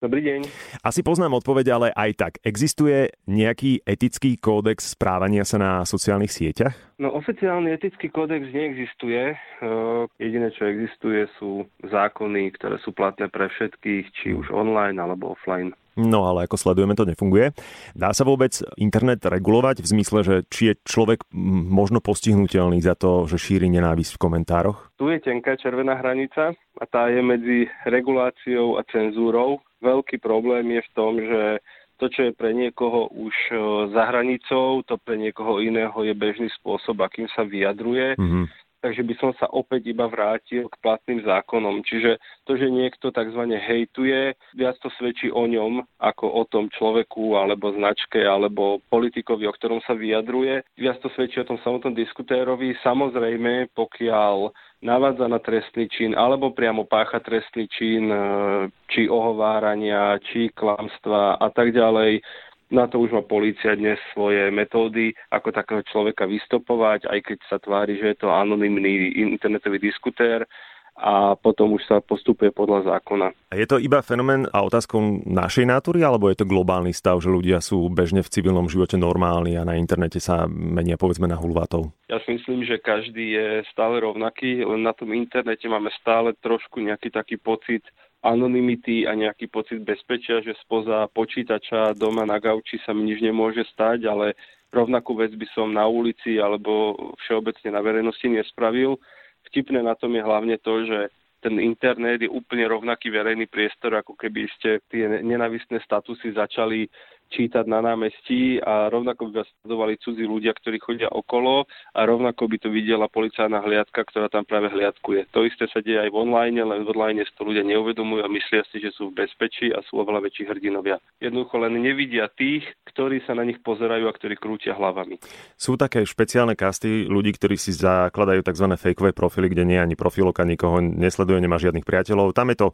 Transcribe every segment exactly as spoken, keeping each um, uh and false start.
Dobrý deň. Asi poznám odpoveď, ale aj tak. Existuje nejaký etický kódex správania sa na sociálnych sieťach? No, oficiálny etický kódex neexistuje. Jediné, čo existuje, sú zákony, ktoré sú platné pre všetkých, či už online alebo offline. No, ale ako sledujeme, to nefunguje. Dá sa vôbec internet regulovať v zmysle, že či je človek možno postihnuteľný za to, že šíri nenávisť v komentároch? Tu je tenká červená hranica a tá je medzi reguláciou a cenzúrou. Veľký problém je v tom, že to, čo je pre niekoho už za hranicou, to pre niekoho iného je bežný spôsob, akým sa vyjadruje. Mm-hmm. Takže by som sa opäť iba vrátil k platným zákonom. Čiže to, že niekto tzv. Hejtuje, viac to svedčí o ňom, ako o tom človeku, alebo značke, alebo politikovi, o ktorom sa vyjadruje. Viac to svedčí o tom samotnom diskutérovi. Samozrejme, pokiaľ navádza na trestný čin, alebo priamo pácha trestný čin, či ohovárania, či klamstva a tak ďalej. Na to už má polícia dnes svoje metódy, ako takého človeka vystopovať, aj keď sa tvári, že je to anonymný internetový diskutér, a potom už sa postupuje podľa zákona. Je to iba fenomén a otázkou našej natúry, alebo je to globálny stav, že ľudia sú bežne v civilnom živote normálni a na internete sa menia povedzme na hulvatov? Ja si myslím, že každý je stále rovnaký, len na tom internete máme stále trošku nejaký taký pocit anonymity a nejaký pocit bezpečia, že spoza počítača doma na gauči sa mi nič nemôže stať, ale rovnakú vec by som na ulici alebo všeobecne na verejnosti nespravil. Vtipné na tom je hlavne to, že ten internet je úplne rovnaký verejný priestor, ako keby ste tie nenávistné statusy začali čítať na námestí a rovnako by vás sledovali cudzí ľudia, ktorí chodia okolo, a rovnako by to videla policajná hliadka, ktorá tam práve hliadkuje. To isté sa deje aj v online, len v online si to ľudia neuvedomujú a myslia si, že sú v bezpečí a sú oveľa väčší hrdinovia. Jednoducho len nevidia tých, ktorí sa na nich pozerajú a ktorí krútia hlavami. Sú také špeciálne kasty ľudí, ktorí si zakladajú tzv. Fejkové profily, kde nie je ani profilok, ani nikoho nesleduje, nemá žiadnych priateľov. Tam je to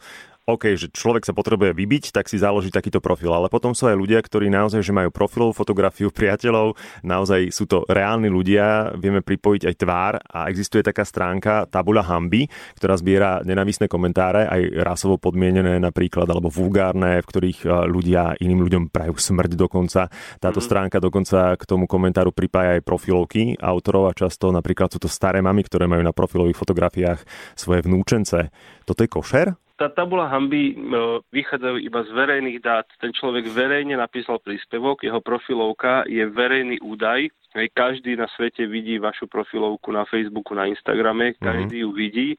OK, že človek sa potrebuje vybiť, tak si založí takýto profil, ale potom sú aj ľudia, ktorí naozaj že majú profilov, fotografiu, priateľov, naozaj sú to reálni ľudia, vieme pripojiť aj tvár, a existuje taká stránka Tabuľa Hanby, ktorá zbiera nenávisné komentáre, aj rasovo podmienené napríklad, alebo vulgárne, v ktorých ľudia iným ľuďom prajú smrť dokonca. Táto mm-hmm. stránka dokonca k tomu komentáru pripája aj profilovky autorov a často napríklad sú to staré mamy, ktoré majú na profilových fotografiách svoje vnúčence. Toto je košer? Tá tabuľa hanby vychádzajú iba z verejných dát. Ten človek verejne napísal príspevok, jeho profilovka je verejný údaj. Každý na svete vidí vašu profilovku na Facebooku, na Instagrame, každý ju vidí.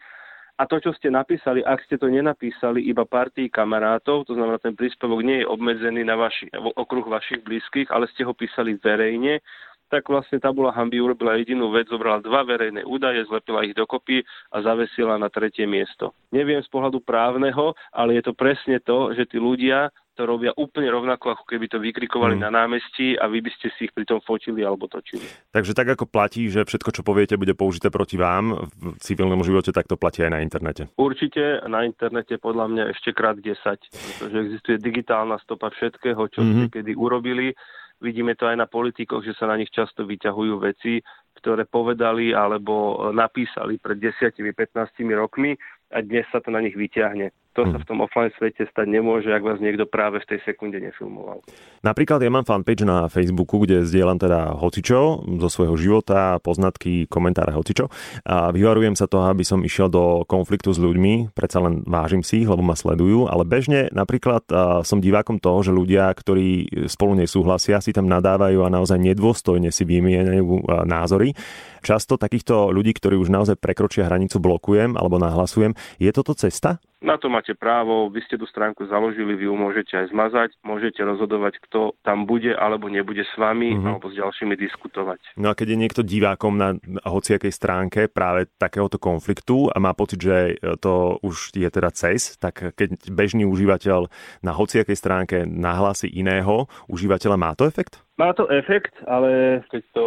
A to, čo ste napísali, ak ste to nenapísali iba partii kamarátov, to znamená, ten príspevok nie je obmedzený na vaši, okruh vašich blízkych, ale ste ho písali verejne, tak vlastne tabuľa hanby urobila jedinú vec, zobrala dva verejné údaje, zlepila ich dokopy a zavesila na tretie miesto. Neviem z pohľadu právneho, ale je to presne to, že tí ľudia to robia úplne rovnako, ako keby to vykrikovali mm. na námestí a vy by ste si ich pritom fotili alebo točili. Takže tak ako platí, že všetko, čo poviete, bude použité proti vám v civilnom živote, tak to platí aj na internete. Určite, na internete podľa mňa ešte krát desať, pretože existuje digitálna stopa všetkého, čo mm-hmm. ste kedy urobili. Vidíme to aj na politikoch, že sa na nich často vyťahujú veci, ktoré povedali alebo napísali pred desať až pätnásť rokmi a dnes sa to na nich vyťahne. To sa v tom offline svete stať nemôže, ak vás niekto práve v tej sekunde nefilmoval. Napríklad ja mám fanpage na Facebooku, kde zdieľam teda hocičo zo svojho života, poznatky, komentáre hocičo. A vyvarujem sa toho, aby som išiel do konfliktu s ľuďmi, predsa len vážim si ich, lebo ma sledujú, ale bežne napríklad som divákom toho, že ľudia, ktorí spolu nesúhlasia, si tam nadávajú a naozaj nedôstojne si vymieňajú názory. Často takýchto ľudí, ktorí už naozaj prekročia hranicu, blokujem alebo nahlasujem. Je toto cesta? Na to máte právo, vy ste tú stránku založili, vy ju môžete aj zmazať, môžete rozhodovať, kto tam bude alebo nebude s vami mm-hmm. alebo s ďalšími diskutovať. No a keď je niekto divákom na hociakej stránke práve takéhoto konfliktu a má pocit, že to už je teda cez, tak keď bežný užívateľ na hociakej stránke nahlási iného užívateľa, má to efekt? Má to efekt, ale keď to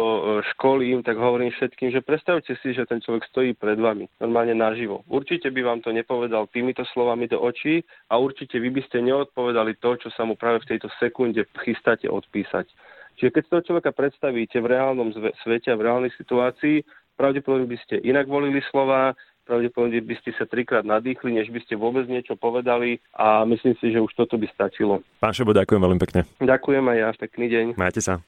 školím, tak hovorím všetkým, že predstavte si, že ten človek stojí pred vami, normálne naživo. Určite by vám to nepovedal týmito slovami do očí a určite vy by ste neodpovedali to, čo sa mu práve v tejto sekunde chystáte odpísať. Čiže keď toho človeka predstavíte v reálnom svete a v reálnej situácii, pravdepodobne by ste inak volili slová, pravdepodobne by ste sa trikrát nadýchli, než by ste vôbec niečo povedali a myslím si, že už toto by stačilo. Pán Šebo, ďakujem veľmi pekne. Ďakujem aj ja, pekný deň. Majte sa.